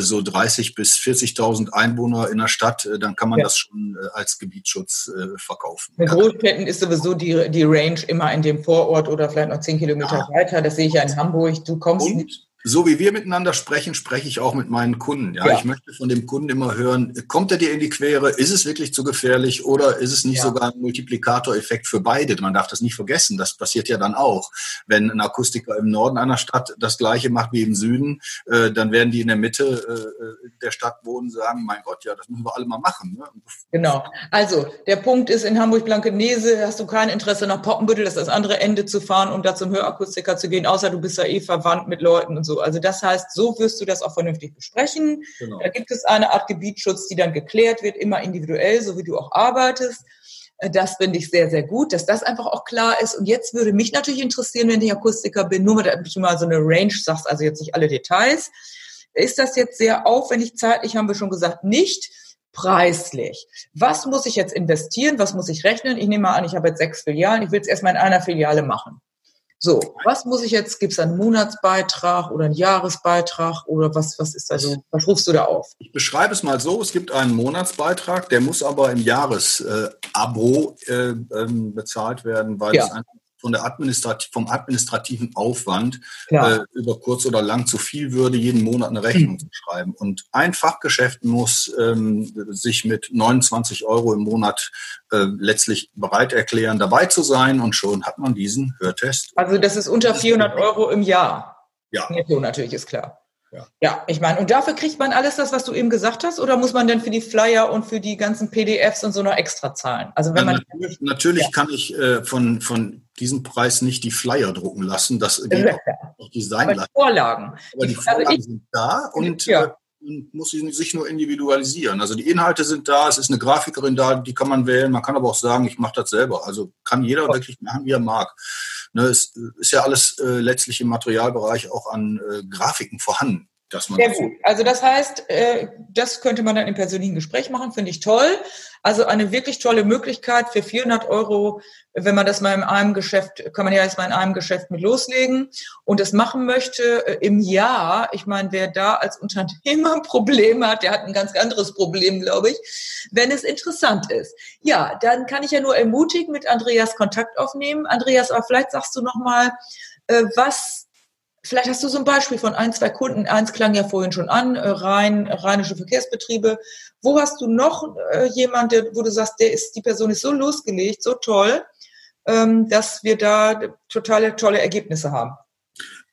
so dreißigtausend bis vierzigtausend Einwohner in der Stadt, dann kann man ja. das schon als Gebietsschutz verkaufen. Mit Großstädten ist sowieso die, die Range immer in dem Vorort oder vielleicht noch zehn Kilometer ja. weiter. Das sehe ich ja in Hamburg. Du kommst Und? nicht. So wie wir miteinander sprechen, spreche ich auch mit meinen Kunden. Ja, ja. Ich möchte von dem Kunden immer hören, kommt er dir in die Quere? Ist es wirklich zu gefährlich oder ist es nicht ja. sogar ein Multiplikatoreffekt für beide? Man darf das nicht vergessen. Das passiert ja dann auch. Wenn ein Akustiker im Norden einer Stadt das Gleiche macht wie im Süden, äh, dann werden die in der Mitte äh, der Stadt wohnen und sagen, mein Gott, ja, das müssen wir alle mal machen. Ne? Genau. Also der Punkt ist, in Hamburg-Blankenese hast du kein Interesse nach Poppenbüttel, das ist das andere Ende zu fahren, um da zum Hörakustiker zu gehen, außer du bist ja eh verwandt mit Leuten und so. Also das heißt, so wirst du das auch vernünftig besprechen. Genau. Da gibt es eine Art Gebietsschutz, die dann geklärt wird, immer individuell, so wie du auch arbeitest. Das finde ich sehr, sehr gut, dass das einfach auch klar ist. Und jetzt würde mich natürlich interessieren, wenn ich Akustiker bin, nur damit du mal so eine Range sagst, also jetzt nicht alle Details. Ist das jetzt sehr aufwendig zeitlich, haben wir schon gesagt, nicht preislich. Was muss ich jetzt investieren? Was muss ich rechnen? Ich nehme mal an, ich habe jetzt sechs Filialen. Ich will es erstmal in einer Filiale machen. So, was muss ich jetzt, gibt es einen Monatsbeitrag oder einen Jahresbeitrag oder was, was ist da so, was rufst du da auf? Ich beschreibe es mal so, es gibt einen Monatsbeitrag, der muss aber im Jahresabo äh, äh, bezahlt werden, weil ja. es einfach von der Administrat- vom administrativen Aufwand äh, über kurz oder lang zu viel würde, jeden Monat eine Rechnung mhm. zu schreiben. Und ein Fachgeschäft muss ähm, sich mit neunundzwanzig Euro im Monat äh, letztlich bereit erklären, dabei zu sein. Und schon hat man diesen Hörtest. Also das ist unter vierhundert Euro im Jahr. Ja. Netto natürlich, ist klar. Ja. ja, ich meine, und dafür kriegt man alles das, was du eben gesagt hast, oder muss man denn für die Flyer und für die ganzen P D Fs und so noch extra zahlen? Also wenn ja, man natürlich, natürlich ja. kann ich äh, von von diesem Preis nicht die Flyer drucken lassen, das geht ja. auch, auch Design lassen. Vorlagen. Aber die Vorlagen also ich, sind da und ja. äh, muss sich nur individualisieren. Also die Inhalte sind da, es ist eine Grafikerin da, die kann man wählen, man kann aber auch sagen, ich mache das selber. Also kann jeder oh. wirklich machen, wie er mag. Ne, es ist ja alles äh, letztlich im Materialbereich auch an äh, Grafiken vorhanden. Dass man Sehr gut. Also das heißt, äh, das könnte man dann im persönlichen Gespräch machen, finde ich toll. Also eine wirklich tolle Möglichkeit für vierhundert Euro, wenn man das mal in einem Geschäft, kann man ja erstmal in einem Geschäft mit loslegen und das machen möchte äh, im Jahr. Ich meine, wer da als Unternehmer ein Problem hat, der hat ein ganz anderes Problem, glaube ich, wenn es interessant ist. Ja, dann kann ich ja nur ermutigen, mit Andreas Kontakt aufnehmen. Andreas, aber vielleicht sagst du nochmal, äh, was... Vielleicht hast du so ein Beispiel von ein, zwei Kunden. Eins klang ja vorhin schon an, Rhein, rheinische Verkehrsbetriebe. Wo hast du noch äh, jemanden, wo du sagst, der ist, die Person ist so losgelegt, so toll, ähm, dass wir da totale tolle Ergebnisse haben?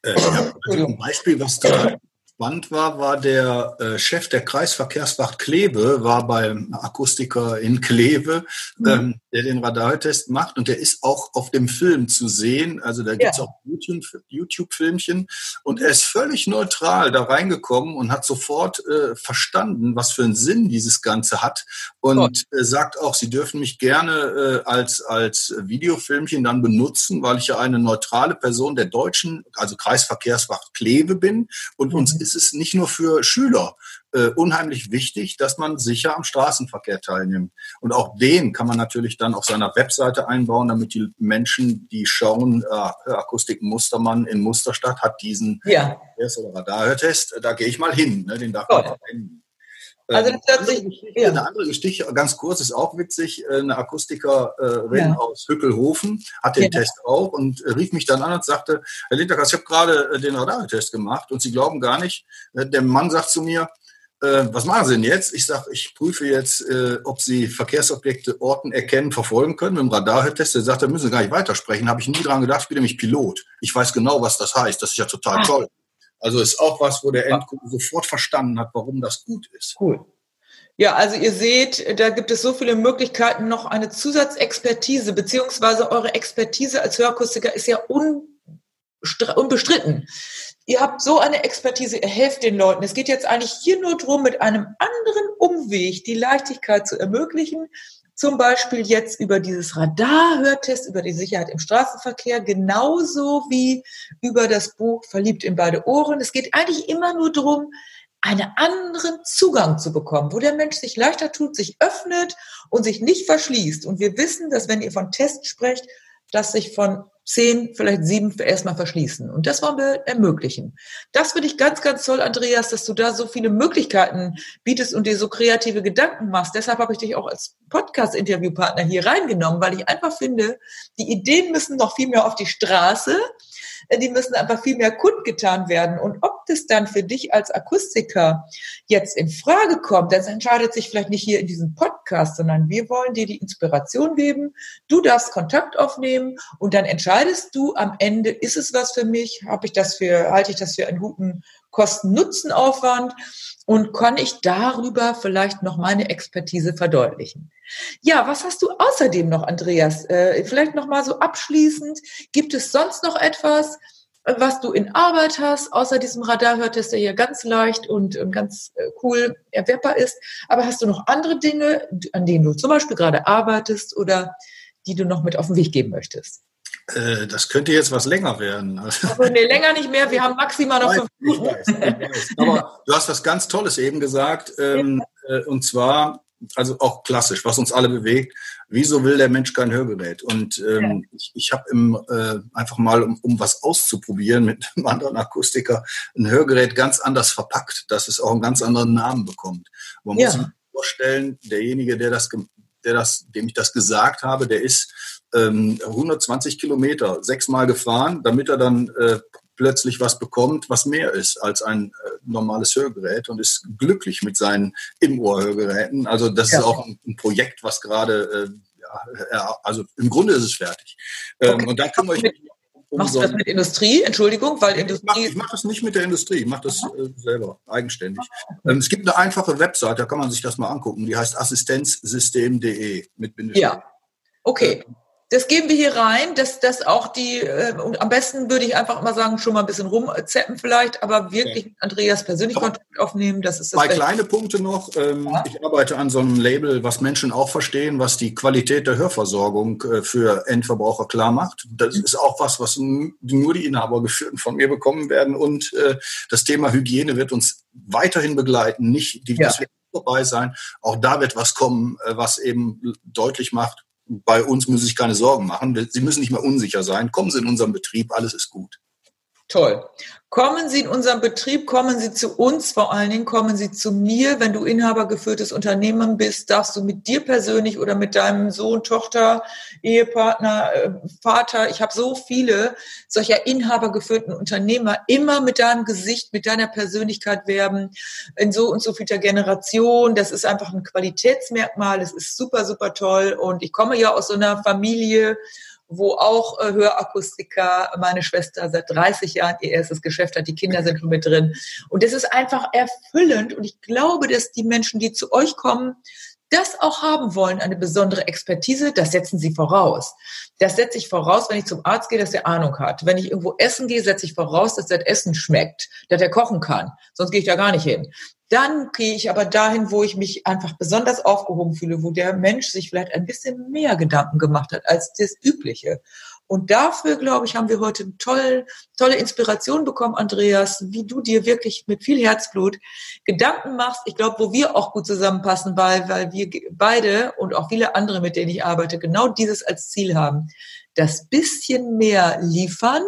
Äh, ja, also ein Beispiel, was da spannend war, war der äh, Chef der Kreisverkehrswacht Kleve, war beim Akustiker in Kleve, mhm. ähm, der den Radarhörtest macht, und der ist auch auf dem Film zu sehen, also da gibt es ja. auch YouTube, YouTube-Filmchen, und er ist völlig neutral da reingekommen und hat sofort äh, verstanden, was für einen Sinn dieses Ganze hat, und äh, sagt auch, Sie dürfen mich gerne äh, als, als Videofilmchen dann benutzen, weil ich ja eine neutrale Person der deutschen, also Kreisverkehrswacht Kleve bin, und uns mhm. ist es nicht nur für Schüler äh, unheimlich wichtig, dass man sicher am Straßenverkehr teilnimmt. Und auch den kann man natürlich dann auf seiner Webseite einbauen, damit die Menschen, die schauen, äh, Akustik Mustermann in Musterstadt hat diesen ja. Radarhörtest, da gehe ich mal hin, ne, den darf man verwenden. Also das hört sich, ja. Eine andere Geschichte, ganz kurz, ist auch witzig, eine Akustikerin ja. aus Hückelhofen hat den ja. Test auch und rief mich dann an und sagte, Herr Lindackers, ich habe gerade den Radartest gemacht und Sie glauben gar nicht, der Mann sagt zu mir, was machen Sie denn jetzt? Ich sage, ich prüfe jetzt, ob Sie Verkehrsobjekte, Orten erkennen, verfolgen können mit dem Radarhörtest. Er sagt, da müssen Sie gar nicht weitersprechen, habe ich nie dran gedacht, ich bin nämlich Pilot. Ich weiß genau, was das heißt, das ist ja total toll. Also ist auch was, wo der Endkunde sofort verstanden hat, warum das gut ist. Cool. Ja, also ihr seht, da gibt es so viele Möglichkeiten, noch eine Zusatzexpertise, beziehungsweise eure Expertise als Hörakustiker ist ja unbestritten. Ihr habt so eine Expertise, ihr helft den Leuten. Es geht jetzt eigentlich hier nur darum, mit einem anderen Umweg die Leichtigkeit zu ermöglichen, zum Beispiel jetzt über dieses Radarhörtest, über die Sicherheit im Straßenverkehr, genauso wie über das Buch Verliebt in beide Ohren. Es geht eigentlich immer nur darum, einen anderen Zugang zu bekommen, wo der Mensch sich leichter tut, sich öffnet und sich nicht verschließt. Und wir wissen, dass wenn ihr von Tests sprecht, dass sich von zehn, vielleicht sieben erstmal verschließen. Und das wollen wir ermöglichen. Das finde ich ganz, ganz toll, Andreas, dass du da so viele Möglichkeiten bietest und dir so kreative Gedanken machst. Deshalb habe ich dich auch als Podcast-Interviewpartner hier reingenommen, weil ich einfach finde, die Ideen müssen noch viel mehr auf die Straße, die müssen einfach viel mehr kundgetan werden. Und ob das dann für dich als Akustiker jetzt in Frage kommt, das entscheidet sich vielleicht nicht hier in diesem Podcast, sondern wir wollen dir die Inspiration geben. Du darfst Kontakt aufnehmen und dann entscheidest du am Ende, ist es was für mich? Habe ich das für, halte ich das für einen guten Kosten-Nutzen-Aufwand? Und kann ich darüber vielleicht noch meine Expertise verdeutlichen? Ja, was hast du außerdem noch, Andreas? Vielleicht noch mal so abschließend. Gibt es sonst noch etwas, was du in Arbeit hast, außer diesem Radarhörtest, der hier ganz leicht und ganz cool erwerbbar ist? Aber hast du noch andere Dinge, an denen du zum Beispiel gerade arbeitest oder die du noch mit auf den Weg geben möchtest? Das könnte jetzt was länger werden. Also nee, länger nicht mehr. Wir haben maximal noch fünf Minuten. Aber du hast was ganz Tolles eben gesagt. Ähm, ja. äh, und zwar, also auch klassisch, was uns alle bewegt. Wieso will der Mensch kein Hörgerät? Und ähm, ich, ich habe im äh, einfach mal, um, um was auszuprobieren mit einem anderen Akustiker, ein Hörgerät ganz anders verpackt, dass es auch einen ganz anderen Namen bekommt. Man muss ja. sich vorstellen, derjenige, der das, der das, dem ich das gesagt habe, der ist hundertzwanzig Kilometer sechsmal gefahren, damit er dann äh, plötzlich was bekommt, was mehr ist als ein äh, normales Hörgerät, und ist glücklich mit seinen Im-Ohr-Hörgeräten. Also das ja. ist auch ein, ein Projekt, was gerade, äh, ja, also im Grunde ist es fertig. Ähm, okay. Und dann kann man euch um Machst so du das mit Industrie? Entschuldigung, weil Industrie... Ich mache mach das nicht mit der Industrie, ich mache das äh, selber, eigenständig. Ähm, es gibt eine einfache Webseite, da kann man sich das mal angucken, die heißt assistenzsystem punkt de mit Bindestrich. Ja, okay. Äh, Das geben wir hier rein, dass das auch die, äh, und am besten würde ich einfach mal sagen, schon mal ein bisschen rumzeppen vielleicht, aber wirklich mit Andreas persönlich Kontakt aufnehmen, das ist das Zwei Beste. Kleine Punkte noch. Ähm, ja. Ich arbeite an so einem Label, was Menschen auch verstehen, was die Qualität der Hörversorgung äh, für Endverbraucher klar macht. Das ist auch was, was nur die Inhabergeführten von mir bekommen werden, und äh, das Thema Hygiene wird uns weiterhin begleiten, nicht die ja. vorbei sein. Auch da wird was kommen, was eben deutlich macht, bei uns müssen Sie sich keine Sorgen machen. Sie müssen nicht mehr unsicher sein. Kommen Sie in unseren Betrieb, alles ist gut. Toll. Kommen Sie in unseren Betrieb, kommen Sie zu uns, vor allen Dingen kommen Sie zu mir. Wenn du inhabergeführtes Unternehmen bist, darfst du mit dir persönlich oder mit deinem Sohn, Tochter, Ehepartner, äh, Vater, ich habe so viele solcher inhabergeführten Unternehmer, immer mit deinem Gesicht, mit deiner Persönlichkeit werben, in so und so vielter Generation. Das ist einfach ein Qualitätsmerkmal, es ist super, super toll, und ich komme ja aus so einer Familie, wo auch äh, Hörakustiker, meine Schwester seit dreißig Jahren ihr erstes Geschäft hat, die Kinder sind schon mit drin. Und das ist einfach erfüllend und ich glaube, dass die Menschen, die zu euch kommen, das auch haben wollen, eine besondere Expertise, das setzen sie voraus. Das setze ich voraus, wenn ich zum Arzt gehe, dass der Ahnung hat. Wenn ich irgendwo essen gehe, setze ich voraus, dass das Essen schmeckt, dass er kochen kann. Sonst gehe ich da gar nicht hin. Dann gehe ich aber dahin, wo ich mich einfach besonders aufgehoben fühle, wo der Mensch sich vielleicht ein bisschen mehr Gedanken gemacht hat als das Übliche. Und dafür, glaube ich, haben wir heute eine tolle, tolle Inspiration bekommen, Andreas, wie du dir wirklich mit viel Herzblut Gedanken machst. Ich glaube, wo wir auch gut zusammenpassen, weil, weil wir beide und auch viele andere, mit denen ich arbeite, genau dieses als Ziel haben. Das bisschen mehr liefern,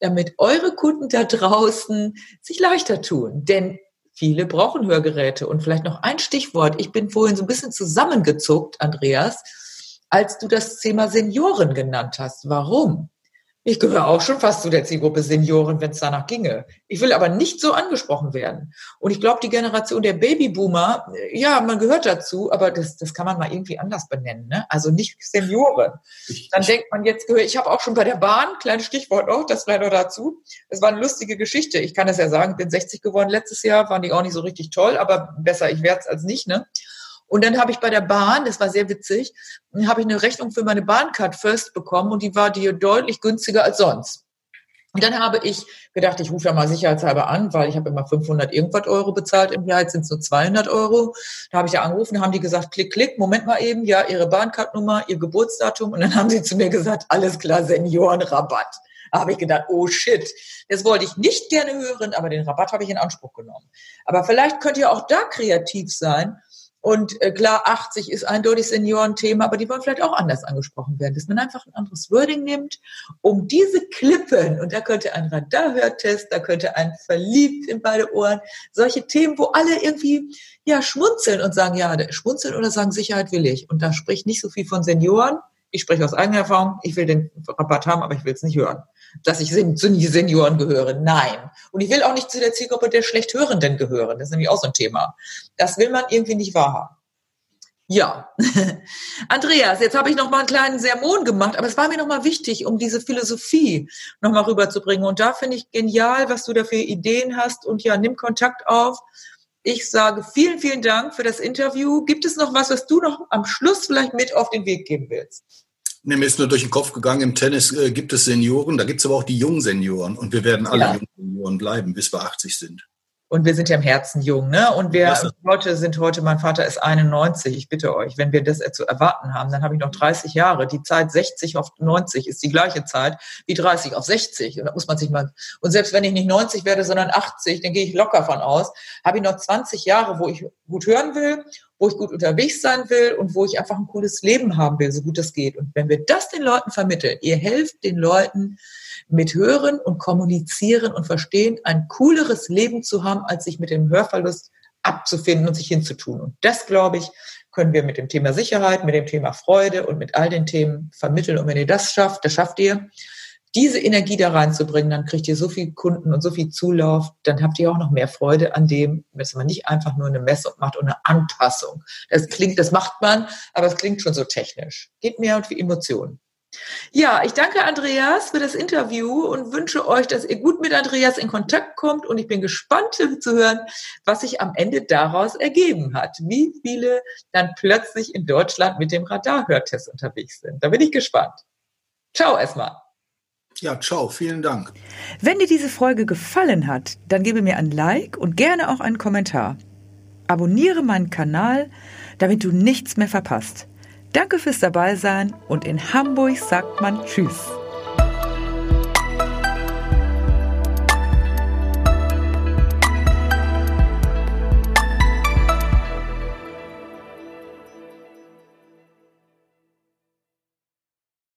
damit eure Kunden da draußen sich leichter tun. Denn viele brauchen Hörgeräte. Und vielleicht noch ein Stichwort. Ich bin vorhin so ein bisschen zusammengezuckt, Andreas, als du das Thema Senioren genannt hast. Warum? Ich gehöre auch schon fast zu der Zielgruppe Senioren, wenn es danach ginge. Ich will aber nicht so angesprochen werden. Und ich glaube, die Generation der Babyboomer, ja, man gehört dazu, aber das, das kann man mal irgendwie anders benennen, ne? Also nicht Senioren. Dann denkt man jetzt, gehöre ich habe auch schon bei der Bahn, kleines Stichwort noch, das vielleicht noch dazu. Es war eine lustige Geschichte. Ich kann das ja sagen, bin sechzig geworden letztes Jahr, waren die auch nicht so richtig toll, aber besser, ich werde es als nicht, ne? Und dann habe ich bei der Bahn, das war sehr witzig, habe ich eine Rechnung für meine Bahncard First bekommen und die war dir deutlich günstiger als sonst. Und dann habe ich gedacht, ich rufe ja mal sicherheitshalber an, weil ich habe immer fünfhundert irgendwas Euro bezahlt im Jahr, jetzt sind es nur zweihundert Euro. Da habe ich da angerufen, haben die gesagt, klick, klick, Moment mal eben, ja, ihre Bahncard-Nummer, ihr Geburtsdatum. Und dann haben sie zu mir gesagt, alles klar, Seniorenrabatt. Da habe ich gedacht, oh shit, das wollte ich nicht gerne hören, aber den Rabatt habe ich in Anspruch genommen. Aber vielleicht könnt ihr auch da kreativ sein. Und klar, achtzig ist eindeutig Seniorenthema, aber die wollen vielleicht auch anders angesprochen werden, dass man einfach ein anderes Wording nimmt, um diese Klippen, und da könnte ein Radarhörtest, da könnte ein Verliebt in beide Ohren, solche Themen, wo alle irgendwie ja schmunzeln und sagen, ja, schmunzeln oder sagen, Sicherheit will ich. Und da spricht nicht so viel von Senioren. Ich spreche aus eigener Erfahrung, ich will den Rabatt haben, aber ich will es nicht hören. Dass ich zu den Senioren gehöre. Nein. Und ich will auch nicht zu der Zielgruppe der Schlechthörenden gehören. Das ist nämlich auch so ein Thema. Das will man irgendwie nicht wahrhaben. Ja. Andreas, jetzt habe ich nochmal einen kleinen Sermon gemacht, aber es war mir nochmal wichtig, um diese Philosophie nochmal rüberzubringen. Und da finde ich genial, was du da für Ideen hast. Und ja, nimm Kontakt auf. Ich sage vielen, vielen Dank für das Interview. Gibt es noch was, was du noch am Schluss vielleicht mit auf den Weg geben willst? Nee, mir ist nur durch den Kopf gegangen, im Tennis äh, gibt es Senioren, da gibt es aber auch die jungen Senioren. Und wir werden alle ja. jungen Senioren bleiben, bis wir achtzig sind. Und wir sind ja im Herzen jung, ne? Und wir Leute sind heute, mein Vater ist einundneunzig, ich bitte euch, wenn wir das zu erwarten haben, dann habe ich noch dreißig Jahre. Die Zeit sechzig auf neunzig ist die gleiche Zeit wie dreißig auf sechzig. Und da muss man sich mal, und selbst wenn ich nicht neunzig werde, sondern achtzig, dann gehe ich locker von aus, habe ich noch zwanzig Jahre, wo ich gut hören will, wo ich gut unterwegs sein will und wo ich einfach ein cooles Leben haben will, so gut das geht. Und wenn wir das den Leuten vermitteln, ihr helft den Leuten mit Hören und Kommunizieren und Verstehen, ein cooleres Leben zu haben, als sich mit dem Hörverlust abzufinden und sich hinzutun. Und das, glaube ich, können wir mit dem Thema Sicherheit, mit dem Thema Freude und mit all den Themen vermitteln. Und wenn ihr das schafft, das schafft ihr, diese Energie da reinzubringen, dann kriegt ihr so viel Kunden und so viel Zulauf, dann habt ihr auch noch mehr Freude an dem, dass man nicht einfach nur eine Messung macht und eine Anpassung. Das klingt, das macht man, aber es klingt schon so technisch. Geht mehr und für Emotionen. Ja, ich danke Andreas für das Interview und wünsche euch, dass ihr gut mit Andreas in Kontakt kommt und ich bin gespannt zu hören, was sich am Ende daraus ergeben hat, wie viele dann plötzlich in Deutschland mit dem Radarhörtest unterwegs sind. Da bin ich gespannt. Ciao erstmal. Ja, ciao, vielen Dank. Wenn dir diese Folge gefallen hat, dann gebe mir ein Like und gerne auch einen Kommentar. Abonniere meinen Kanal, damit du nichts mehr verpasst. Danke fürs Dabeisein und in Hamburg sagt man Tschüss.